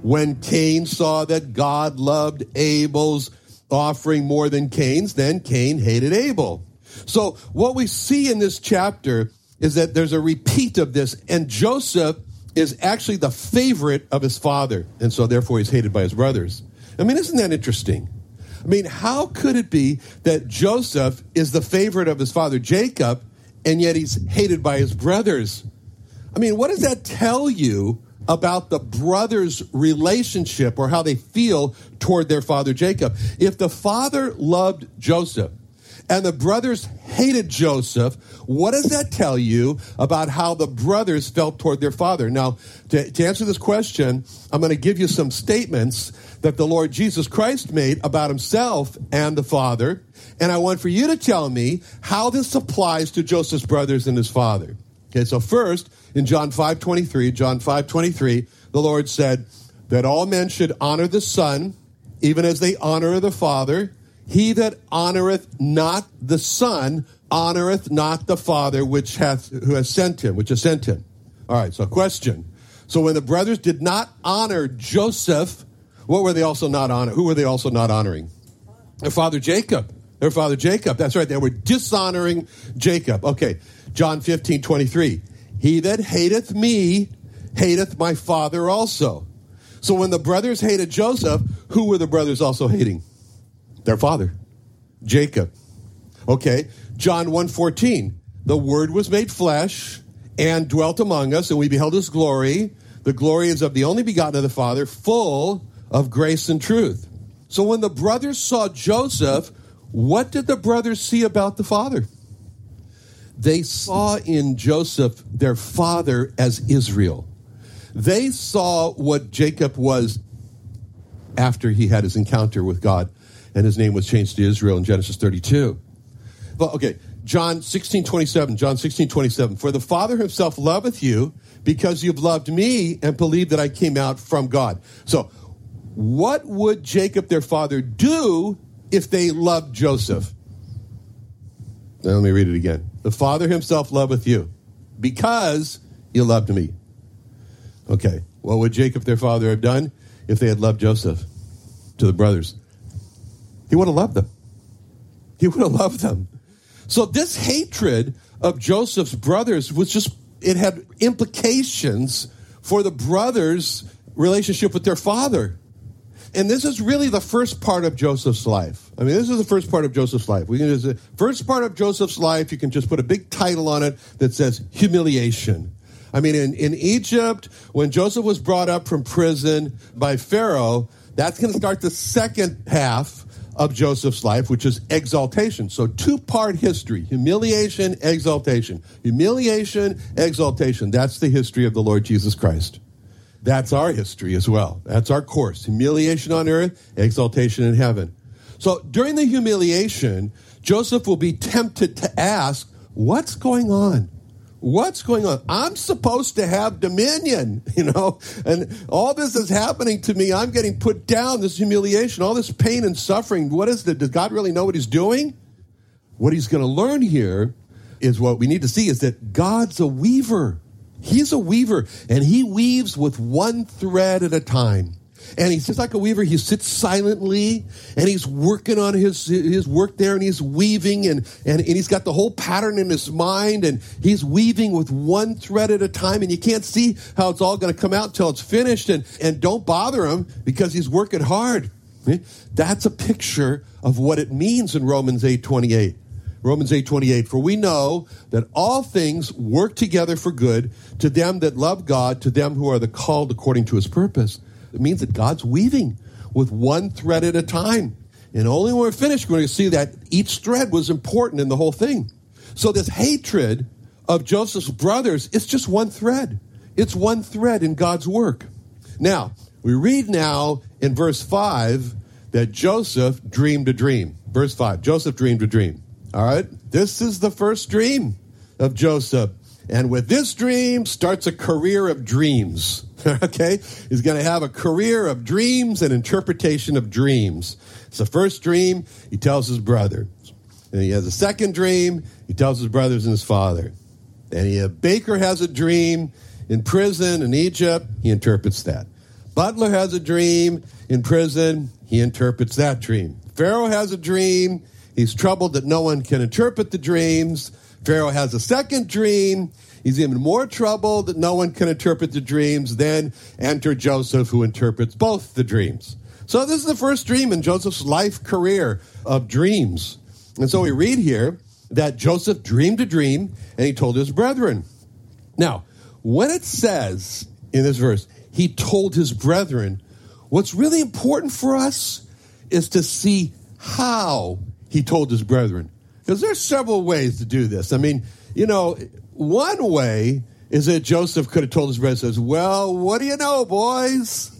When Cain saw that God loved Abel's offering more than Cain's, then Cain hated Abel. So what we see in this chapter is that there's a repeat of this, and Joseph is actually the favorite of his father, and so therefore he's hated by his brothers. I mean, isn't that interesting? I mean, how could it be that Joseph is the favorite of his father, Jacob, and yet he's hated by his brothers? I mean, what does that tell you about the brothers' relationship or how they feel toward their father Jacob? If the father loved Joseph and the brothers hated Joseph, what does that tell you about how the brothers felt toward their father? Now, to answer this question, I'm going to give you some statements that the Lord Jesus Christ made about himself and the father, and I want for you to tell me how this applies to Joseph's brothers and his father. Okay, so first, in John 5:23, the Lord said that all men should honor the Son, even as they honor the Father. He that honoreth not the Son honoreth not the Father which has sent him. All right, so question. So when the brothers did not honor Joseph, what were they also not honoring? Who were they also not honoring? Their father Jacob. That's right. They were dishonoring Jacob. Okay. John 15:23. He that hateth me hateth my Father also. So when the brothers hated Joseph, who were the brothers also hating? Their father, Jacob. Okay. John 1:14. The Word was made flesh and dwelt among us, and we beheld his glory. The glory is of the only begotten of the Father, full of grace and truth. So when the brothers saw Joseph, what did the brothers see about the father? They saw in Joseph their father as Israel. They saw what Jacob was after he had his encounter with God, and his name was changed to Israel in Genesis 32. But okay, John 16:27. For the Father himself loveth you, because you've loved me and believed that I came out from God. So what would Jacob, their father, do if they loved Joseph? Now, let me read it again. The Father himself loveth you because you loved me. Okay, what would Jacob, their father, have done if they had loved Joseph to the brothers? He would have loved them. So this hatred of Joseph's brothers had implications for the brothers' relationship with their father. And this is really the first part of Joseph's life. I mean, this is the first part of Joseph's life. You can just put a big title on it that says humiliation. I mean, in Egypt, when Joseph was brought up from prison by Pharaoh, that's going to start the second half of Joseph's life, which is exaltation. So two-part history, humiliation, exaltation. Humiliation, exaltation. That's the history of the Lord Jesus Christ. That's our history as well. That's our course. Humiliation on earth, exaltation in heaven. So during the humiliation, Joseph will be tempted to ask, what's going on? I'm supposed to have dominion, and all this is happening to me. I'm getting put down, this humiliation, all this pain and suffering. What is it? Does God really know what he's doing? What he's going to learn here is what we need to see is that God's a weaver. He's a weaver, and he weaves with one thread at a time. And he's just like a weaver. He sits silently, and he's working on his work there, and he's weaving, and he's got the whole pattern in his mind, and he's weaving with one thread at a time, and you can't see how it's all going to come out until it's finished, and don't bother him because he's working hard. me? That's a picture of what it means in Romans 8:28. Romans 8:28, for we know that all things work together for good to them that love God, to them who are the called according to his purpose. It means that God's weaving with one thread at a time. And only when we're finished, we're going to see that each thread was important in the whole thing. So this hatred of Joseph's brothers, it's just one thread. It's one thread in God's work. Now, we read now in verse 5 that Joseph dreamed a dream. Verse 5, Joseph dreamed a dream. All right, this is the first dream of Joseph. And with this dream starts a career of dreams, okay? He's going to have a career of dreams and interpretation of dreams. It's the first dream, he tells his brother. And he has a second dream, he tells his brothers and his father. And Baker has a dream in prison in Egypt, he interprets that. Butler has a dream in prison, he interprets that dream. Pharaoh has a dream. He's troubled that no one can interpret the dreams. Pharaoh has a second dream. He's even more troubled that no one can interpret the dreams. Then enter Joseph, who interprets both the dreams. So this is the first dream in Joseph's life career of dreams. And so we read here that Joseph dreamed a dream, and he told his brethren. Now, when it says in this verse, he told his brethren, what's really important for us is to see how he told his brethren. Because there's several ways to do this. I mean, you know, one way is that Joseph could have told his brethren, says, well, what do you know, boys?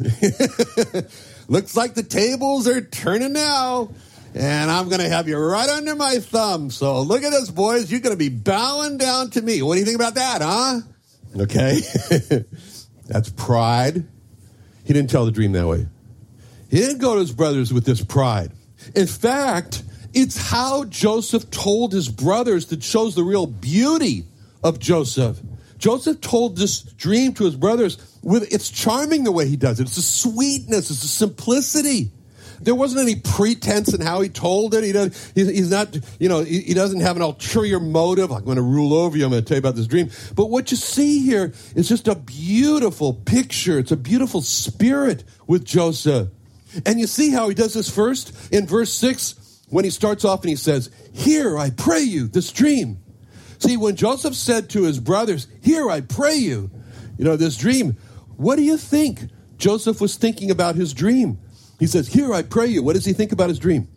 Looks like the tables are turning now, and I'm going to have you right under my thumb. So look at this, boys. You're going to be bowing down to me. What do you think about that, huh? Okay. That's pride. He didn't tell the dream that way. He didn't go to his brothers with this pride. In fact, it's how Joseph told his brothers that shows the real beauty of Joseph. Joseph told this dream to his brothers. It's charming the way he does it. It's the sweetness. It's the simplicity. There wasn't any pretense in how he told it. He doesn't have an ulterior motive. I'm going to rule over you. I'm going to tell you about this dream. But what you see here is just a beautiful picture. It's a beautiful spirit with Joseph. And you see how he does this first in verse 6. When he starts off and he says, "Hear, I pray you, this dream." See, when Joseph said to his brothers, "Hear, I pray you, you know, this dream," what do you think Joseph was thinking about his dream? He says, "Hear, I pray you." What does he think about his dream?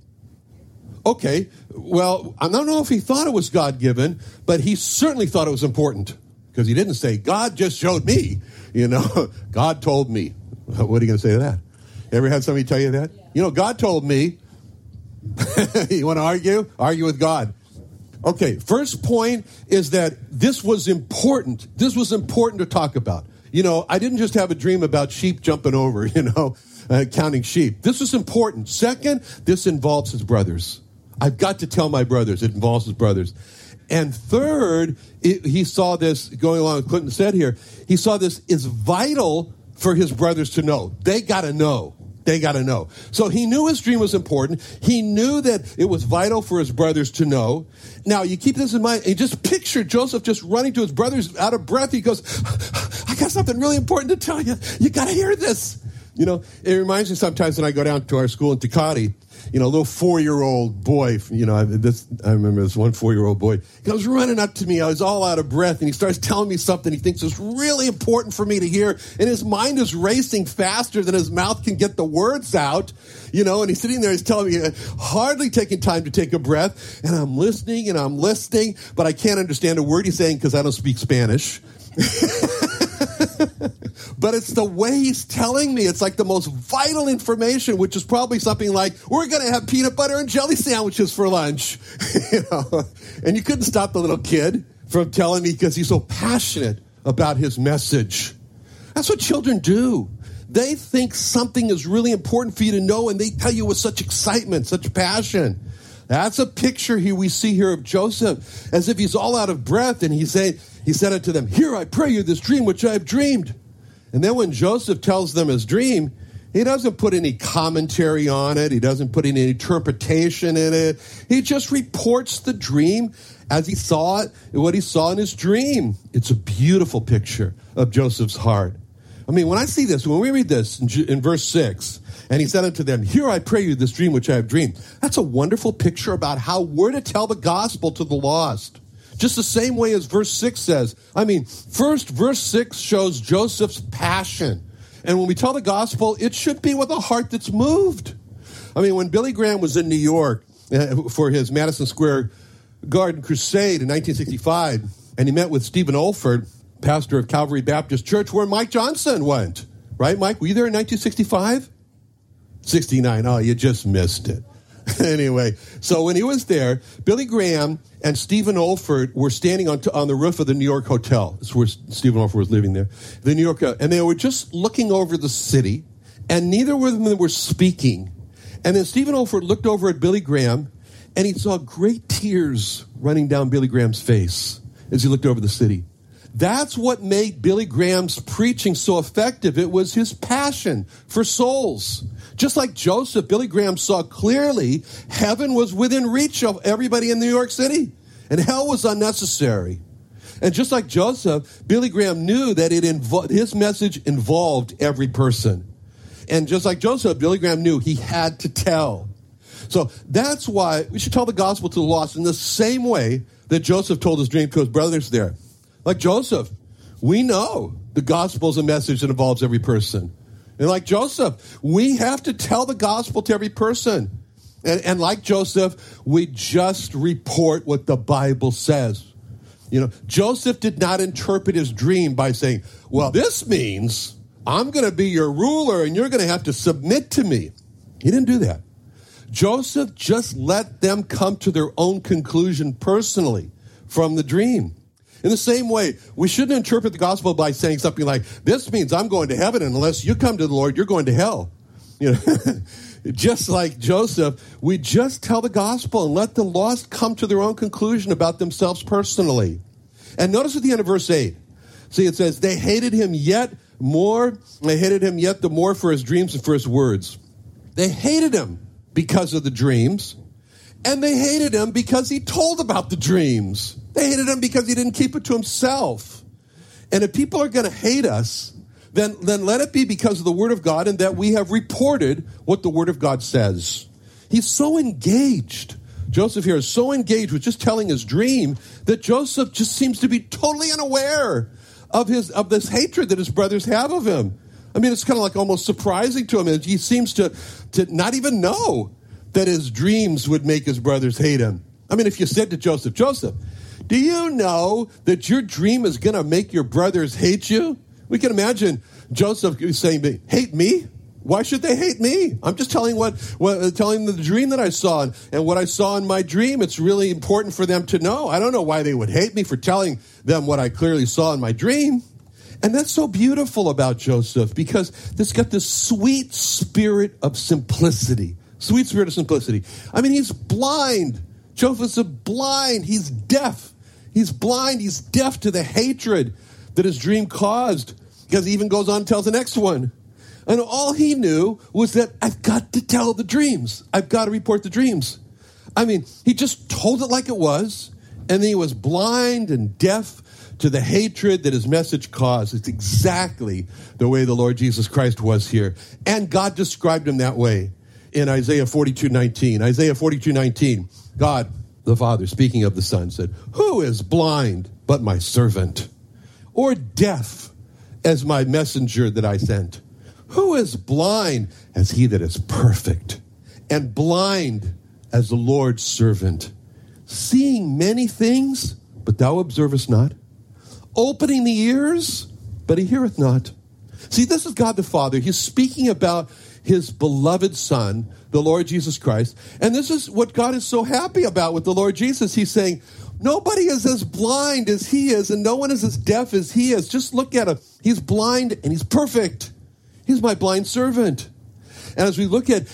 Okay, well, I don't know if he thought it was God-given, but he certainly thought it was important because he didn't say, "God just showed me," you know, "God told me." What are you going to say to that? Ever had somebody tell you that? Yeah. You know, "God told me." You want to argue? Argue with God. Okay, first point is that this was important. This was important to talk about. You know, I didn't just have a dream about sheep jumping over, counting sheep. This was important. Second, this involves his brothers. I've got to tell my brothers. It involves his brothers. And third, he saw this, going along with Clinton said here, he saw this is vital for his brothers to know. They got to know. They got to know. So he knew his dream was important. He knew that it was vital for his brothers to know. Now, you keep this in mind. You just picture Joseph just running to his brothers out of breath. He goes, "I got something really important to tell you. You got to hear this." You know, it reminds me sometimes when I go down to our school in Tecate, you know, a little 4-year-old boy, you know, I remember this one 4-year-old boy. He comes running up to me. I was all out of breath, and he starts telling me something he thinks is really important for me to hear. And his mind is racing faster than his mouth can get the words out, you know, and he's sitting there, he's telling me, hardly taking time to take a breath. And I'm listening, but I can't understand a word he's saying because I don't speak Spanish. But it's the way he's telling me. It's like the most vital information, which is probably something like, "We're going to have peanut butter and jelly sandwiches for lunch." You know? And you couldn't stop the little kid from telling me because he's so passionate about his message. That's what children do. They think something is really important for you to know, and they tell you with such excitement, such passion. That's a picture we see here of Joseph, as if he's all out of breath, and he said it to them, "Hear, I pray you, this dream which I have dreamed." And then when Joseph tells them his dream, he doesn't put any commentary on it. He doesn't put any interpretation in it. He just reports the dream as he saw it, what he saw in his dream. It's a beautiful picture of Joseph's heart. I mean, when I see this, when we read this in verse 6, and he said unto them, "Here I pray you this dream which I have dreamed." That's a wonderful picture about how we're to tell the gospel to the lost. Just the same way as verse 6 says. I mean, first, verse 6 shows Joseph's passion. And when we tell the gospel, it should be with a heart that's moved. I mean, when Billy Graham was in New York for his Madison Square Garden crusade in 1965, and he met with Stephen Olford, pastor of Calvary Baptist Church, where Mike Johnson went. Right, Mike? Were you there in 1965? 69. Oh, you just missed it. Anyway, so when he was there, Billy Graham and Stephen Olford were standing on the roof of the New York Hotel. That's where Stephen Olford was living there. The New York, and they were just looking over the city, and neither of them were speaking. And then Stephen Olford looked over at Billy Graham, and he saw great tears running down Billy Graham's face as he looked over the city. That's what made Billy Graham's preaching so effective. It was his passion for souls. Just like Joseph, Billy Graham saw clearly heaven was within reach of everybody in New York City, and hell was unnecessary. And just like Joseph, Billy Graham knew that his message involved every person. And just like Joseph, Billy Graham knew he had to tell. So that's why we should tell the gospel to the lost in the same way that Joseph told his dream to his brothers there. Like Joseph, we know the gospel is a message that involves every person. And like Joseph, we have to tell the gospel to every person. And like Joseph, we just report what the Bible says. You know, Joseph did not interpret his dream by saying, "Well, this means I'm going to be your ruler and you're going to have to submit to me." He didn't do that. Joseph just let them come to their own conclusion personally from the dream. In the same way, we shouldn't interpret the gospel by saying something like, "This means I'm going to heaven, and unless you come to the Lord, you're going to hell." You know, just like Joseph, we just tell the gospel and let the lost come to their own conclusion about themselves personally. And notice at the end of verse 8, see, it says, "They hated him yet the more for his dreams and for his words." They hated him because of the dreams, and they hated him because he told about the dreams. They hated him because he didn't keep it to himself. And if people are going to hate us, then let it be because of the Word of God and that we have reported what the Word of God says. He's so engaged. Joseph here is so engaged with just telling his dream that Joseph just seems to be totally unaware of this hatred that his brothers have of him. I mean, it's kind of like almost surprising to him. He seems to not even know that his dreams would make his brothers hate him. I mean, if you said to Joseph, "Joseph, do you know that your dream is going to make your brothers hate you?" We can imagine Joseph saying, "Hate me? Why should they hate me? I'm just telling telling the dream that I saw and what I saw in my dream. It's really important for them to know. I don't know why they would hate me for telling them what I clearly saw in my dream." And that's so beautiful about Joseph because it's got this sweet spirit of simplicity. Sweet spirit of simplicity. I mean, he's blind. Joseph's blind. He's deaf. He's blind. He's deaf to the hatred that his dream caused because he even goes on and tells the next one. And all he knew was that I've got to tell the dreams. I've got to report the dreams. I mean, he just told it like it was, and then he was blind and deaf to the hatred that his message caused. It's exactly the way the Lord Jesus Christ was here. And God described him that way in Isaiah 42:19. Isaiah 42:19. God, the Father, speaking of the Son, said, "Who is blind but my servant, or deaf as my messenger that I sent? Who is blind as he that is perfect, and blind as the Lord's servant, seeing many things, but thou observest not, opening the ears, but he heareth not." See, this is God the Father. He's speaking about his beloved Son, the Lord Jesus Christ. And this is what God is so happy about with the Lord Jesus. He's saying, nobody is as blind as he is, and no one is as deaf as he is. Just look at him. He's blind, and he's perfect. He's my blind servant. And as we look at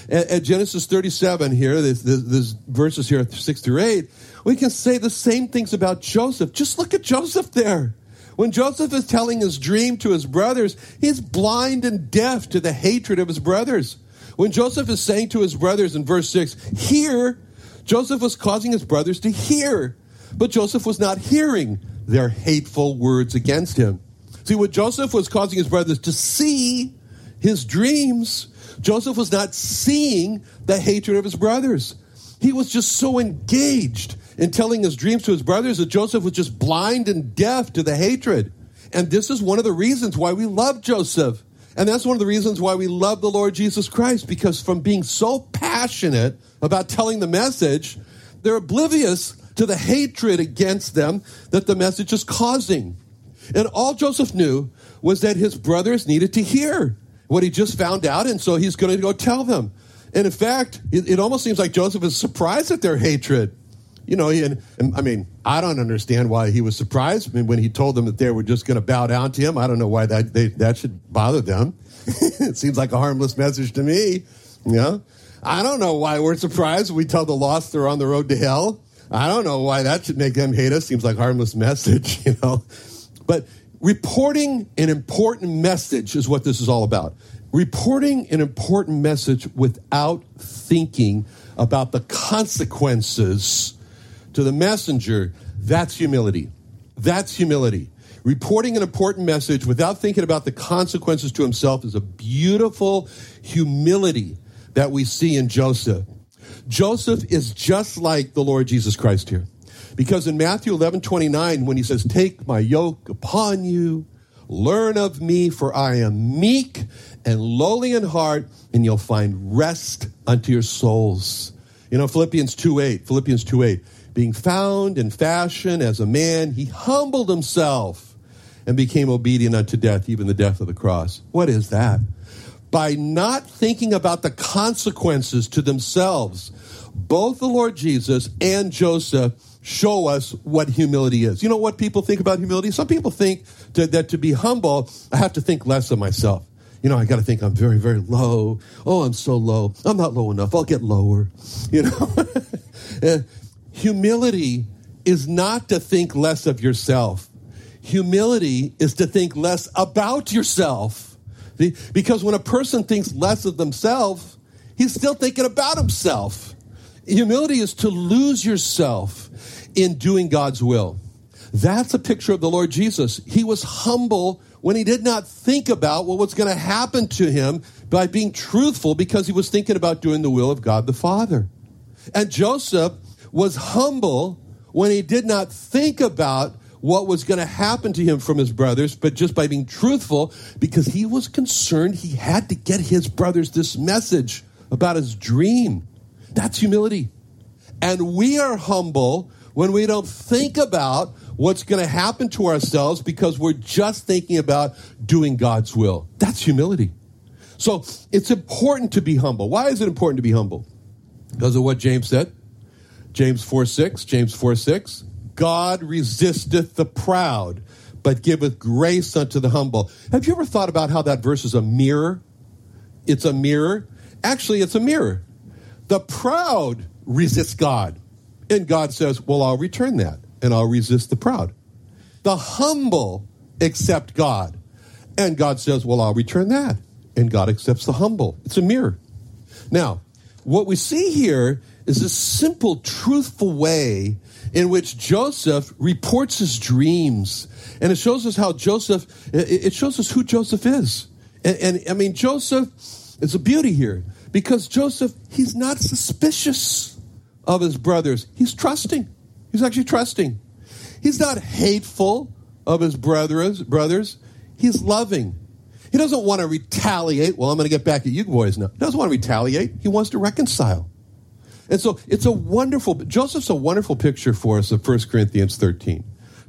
Genesis 37 here, these verses here, 6 through 8, we can say the same things about Joseph. Just look at Joseph there. When Joseph is telling his dream to his brothers, he's blind and deaf to the hatred of his brothers. When Joseph is saying to his brothers in verse 6, "Hear," Joseph was causing his brothers to hear. But Joseph was not hearing their hateful words against him. See, what Joseph was causing his brothers to see his dreams, Joseph was not seeing the hatred of his brothers. He was just so engaged in telling his dreams to his brothers that Joseph was just blind and deaf to the hatred. And this is one of the reasons why we love Joseph. And that's one of the reasons why we love the Lord Jesus Christ, because from being so passionate about telling the message, they're oblivious to the hatred against them that the message is causing. And all Joseph knew was that his brothers needed to hear what he just found out, and so he's going to go tell them. And in fact, it almost seems like Joseph is surprised at their hatred. You know, I don't understand why he was surprised when he told them that they were just going to bow down to him. I don't know why that should bother them. It seems like a harmless message to me. You know? I don't know why we're surprised when we tell the lost they're on the road to hell. I don't know why that should make them hate us. Seems like a harmless message, you know. But reporting an important message is what this is all about. Reporting an important message without thinking about the consequences to the messenger, that's humility. That's humility. Reporting an important message without thinking about the consequences to himself is a beautiful humility that we see in Joseph. Joseph is just like the Lord Jesus Christ here. Because in Matthew 11:29, when he says, "Take my yoke upon you, learn of me, for I am meek and lowly in heart, and you'll find rest unto your souls." You know, Philippians 2:8. Being found in fashion as a man, he humbled himself and became obedient unto death, even the death of the cross. What is that? By not thinking about the consequences to themselves, both the Lord Jesus and Joseph show us what humility is. You know what people think about humility? Some people think that to be humble, I have to think less of myself. You know, I got to think I'm very, very low. Oh, I'm so low. I'm not low enough. I'll get lower. You know? Humility is not to think less of yourself. Humility is to think less about yourself. See? Because when a person thinks less of themselves, he's still thinking about himself. Humility is to lose yourself in doing God's will. That's a picture of the Lord Jesus. He was humble when he did not think about what was going to happen to him by being truthful, because he was thinking about doing the will of God the Father. And Joseph was humble when he did not think about what was going to happen to him from his brothers, but just by being truthful, because he was concerned he had to get his brothers this message about his dream. That's humility. And we are humble when we don't think about what's going to happen to ourselves, because we're just thinking about doing God's will. That's humility. So it's important to be humble. Why is it important to be humble? Because of what James said. James 4:6, God resisteth the proud, but giveth grace unto the humble. Have you ever thought about how that verse is a mirror? It's a mirror. Actually, it's a mirror. The proud resist God, and God says, well, I'll return that, and I'll resist the proud. The humble accept God, and God says, well, I'll return that, and God accepts the humble. It's a mirror. Now, what we see here is a simple, truthful way in which Joseph reports his dreams. And it shows us who Joseph is. And Joseph is a beauty here, because Joseph, he's not suspicious of his brothers. He's trusting. He's actually trusting. He's not hateful of his brothers. He's loving. He doesn't want to retaliate. Well, I'm going to get back at you boys now. He doesn't want to retaliate. He wants to reconcile. And so Joseph's a wonderful picture for us of 1 Corinthians 13.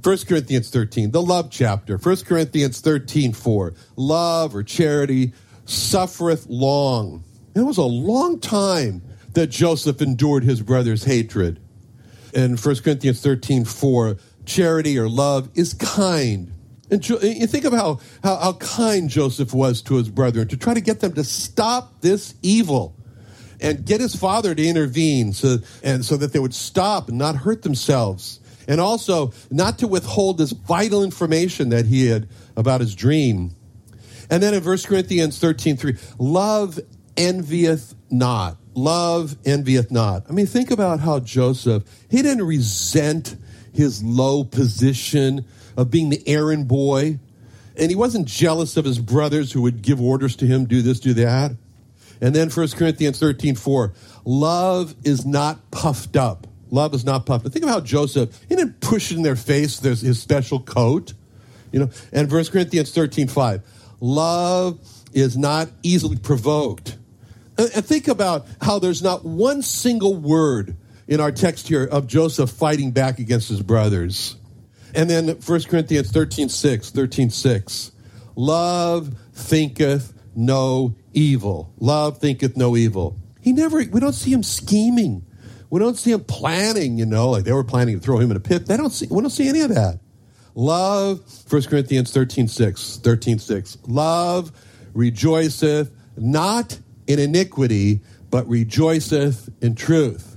1 Corinthians 13, the love chapter. 1 Corinthians 13:4, love or charity suffereth long. And it was a long time that Joseph endured his brother's hatred. And 1 Corinthians 13:4, charity or love is kind. And you think of how kind Joseph was to his brethren to try to get them to stop this evil and get his father to intervene so that they would stop and not hurt themselves. And also not to withhold this vital information that he had about his dream. And then in 1 Corinthians 13:3, love envieth not. Love envieth not. I mean, think about how Joseph, he didn't resent his low position of being the errand boy And he wasn't jealous of his brothers who would give orders to him, do this, do that. And then 1 Corinthians 13:4, love is not puffed up. Love is not puffed up. Think of how Joseph, he didn't push in their face his special coat. You know, and 1 Corinthians 13:5, love is not easily provoked. And think about how there's not one single word in our text here of Joseph fighting back against his brothers. And then 1 Corinthians 13:6, love thinketh no evil. Love thinketh no evil. We don't see him scheming. We don't see him planning, like they were planning to throw him in a pit. We don't see any of that. Love, 1 Corinthians 13:6. Love rejoiceth not in iniquity, but rejoiceth in truth.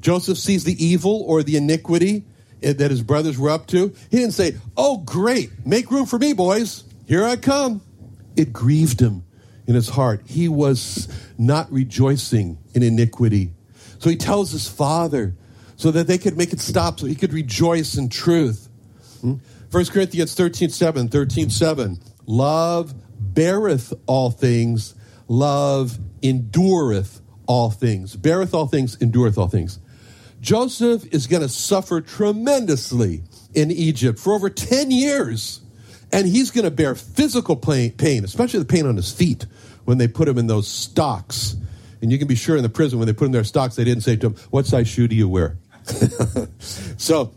Joseph sees the evil or the iniquity that his brothers were up to. He didn't say, oh, great, make room for me, boys. Here I come. It grieved him in his heart. He was not rejoicing in iniquity. So he tells his father so that they could make it stop, so he could rejoice in truth. 1 Corinthians 13:7, love beareth all things, love endureth all things. Beareth all things, endureth all things. Joseph is going to suffer tremendously in Egypt for over 10 years. And he's going to bear physical pain, especially the pain on his feet when they put him in those stocks. And you can be sure in the prison when they put him in their stocks, they didn't say to him, what size shoe do you wear? So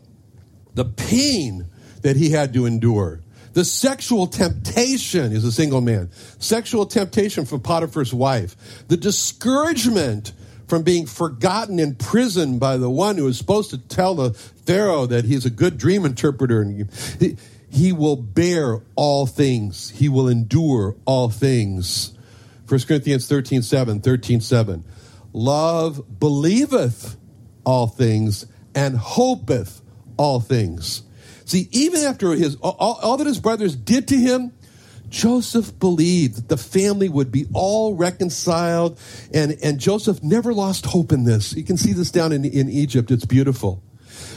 the pain that he had to endure, the sexual temptation as a single man, sexual temptation from Potiphar's wife, the discouragement from being forgotten in prison by the one who is supposed to tell the Pharaoh that he's a good dream interpreter. And he will bear all things. He will endure all things. 1 Corinthians 13:7, love believeth all things and hopeth all things. See, even after all that his brothers did to him, Joseph believed that the family would be all reconciled, and Joseph never lost hope in this. You can see this down in Egypt. It's beautiful,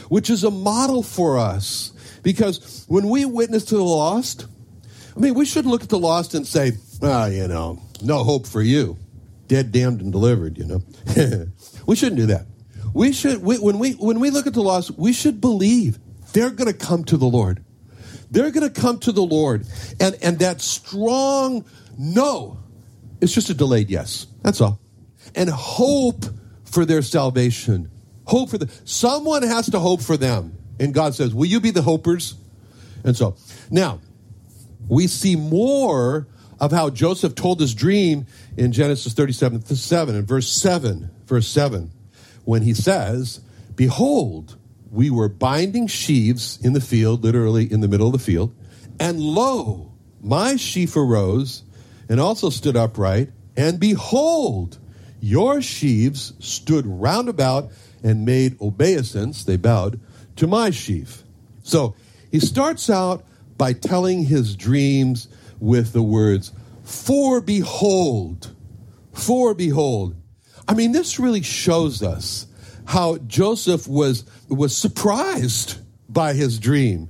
which is a model for us, because when we witness to the lost, we shouldn't look at the lost and say, no hope for you, dead, damned, and delivered, We shouldn't do that. When we look at the lost, we should believe they're going to come to the Lord. They're going to come to the Lord. And that strong no, it's just a delayed yes. That's all. And hope for their salvation. Someone has to hope for them. And God says, will you be the hopers? And so, now, we see more of how Joseph told his dream in Genesis 37:7 and verse 7, when he says, behold, we were binding sheaves in the field, literally in the middle of the field. And lo, my sheaf arose and also stood upright. And behold, your sheaves stood round about and made obeisance, they bowed, to my sheaf. So he starts out by telling his dreams with the words, for behold. This really shows us how Joseph was surprised by his dream.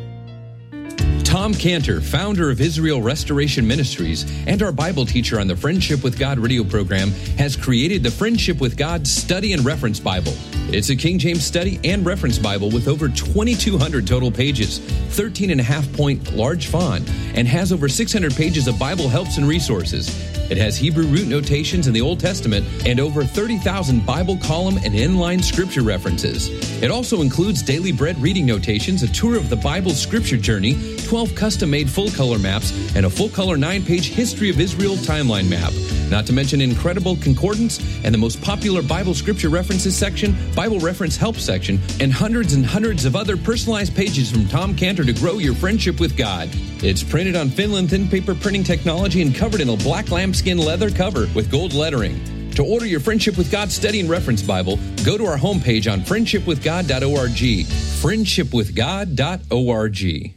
Tom Cantor, founder of Israel Restoration Ministries and our Bible teacher on the Friendship with God radio program, has created the Friendship with God Study and Reference Bible. It's a King James Study and Reference Bible with over 2,200 total pages, 13.5-point large font, and has over 600 pages of Bible helps and resources. It has Hebrew root notations in the Old Testament and over 30,000 Bible column and inline scripture references. It also includes daily bread reading notations, a tour of the Bible's scripture journey, 12 custom-made full-color maps, and a full-color 9-page History of Israel timeline map. Not to mention incredible concordance and the most popular Bible scripture references section, Bible reference help section, and hundreds of other personalized pages from Tom Cantor to grow your friendship with God. It's printed on Finland thin paper printing technology and covered in a black lambskin leather cover with gold lettering. To order your Friendship with God Study and Reference Bible, go to our homepage on friendshipwithgod.org, friendshipwithgod.org.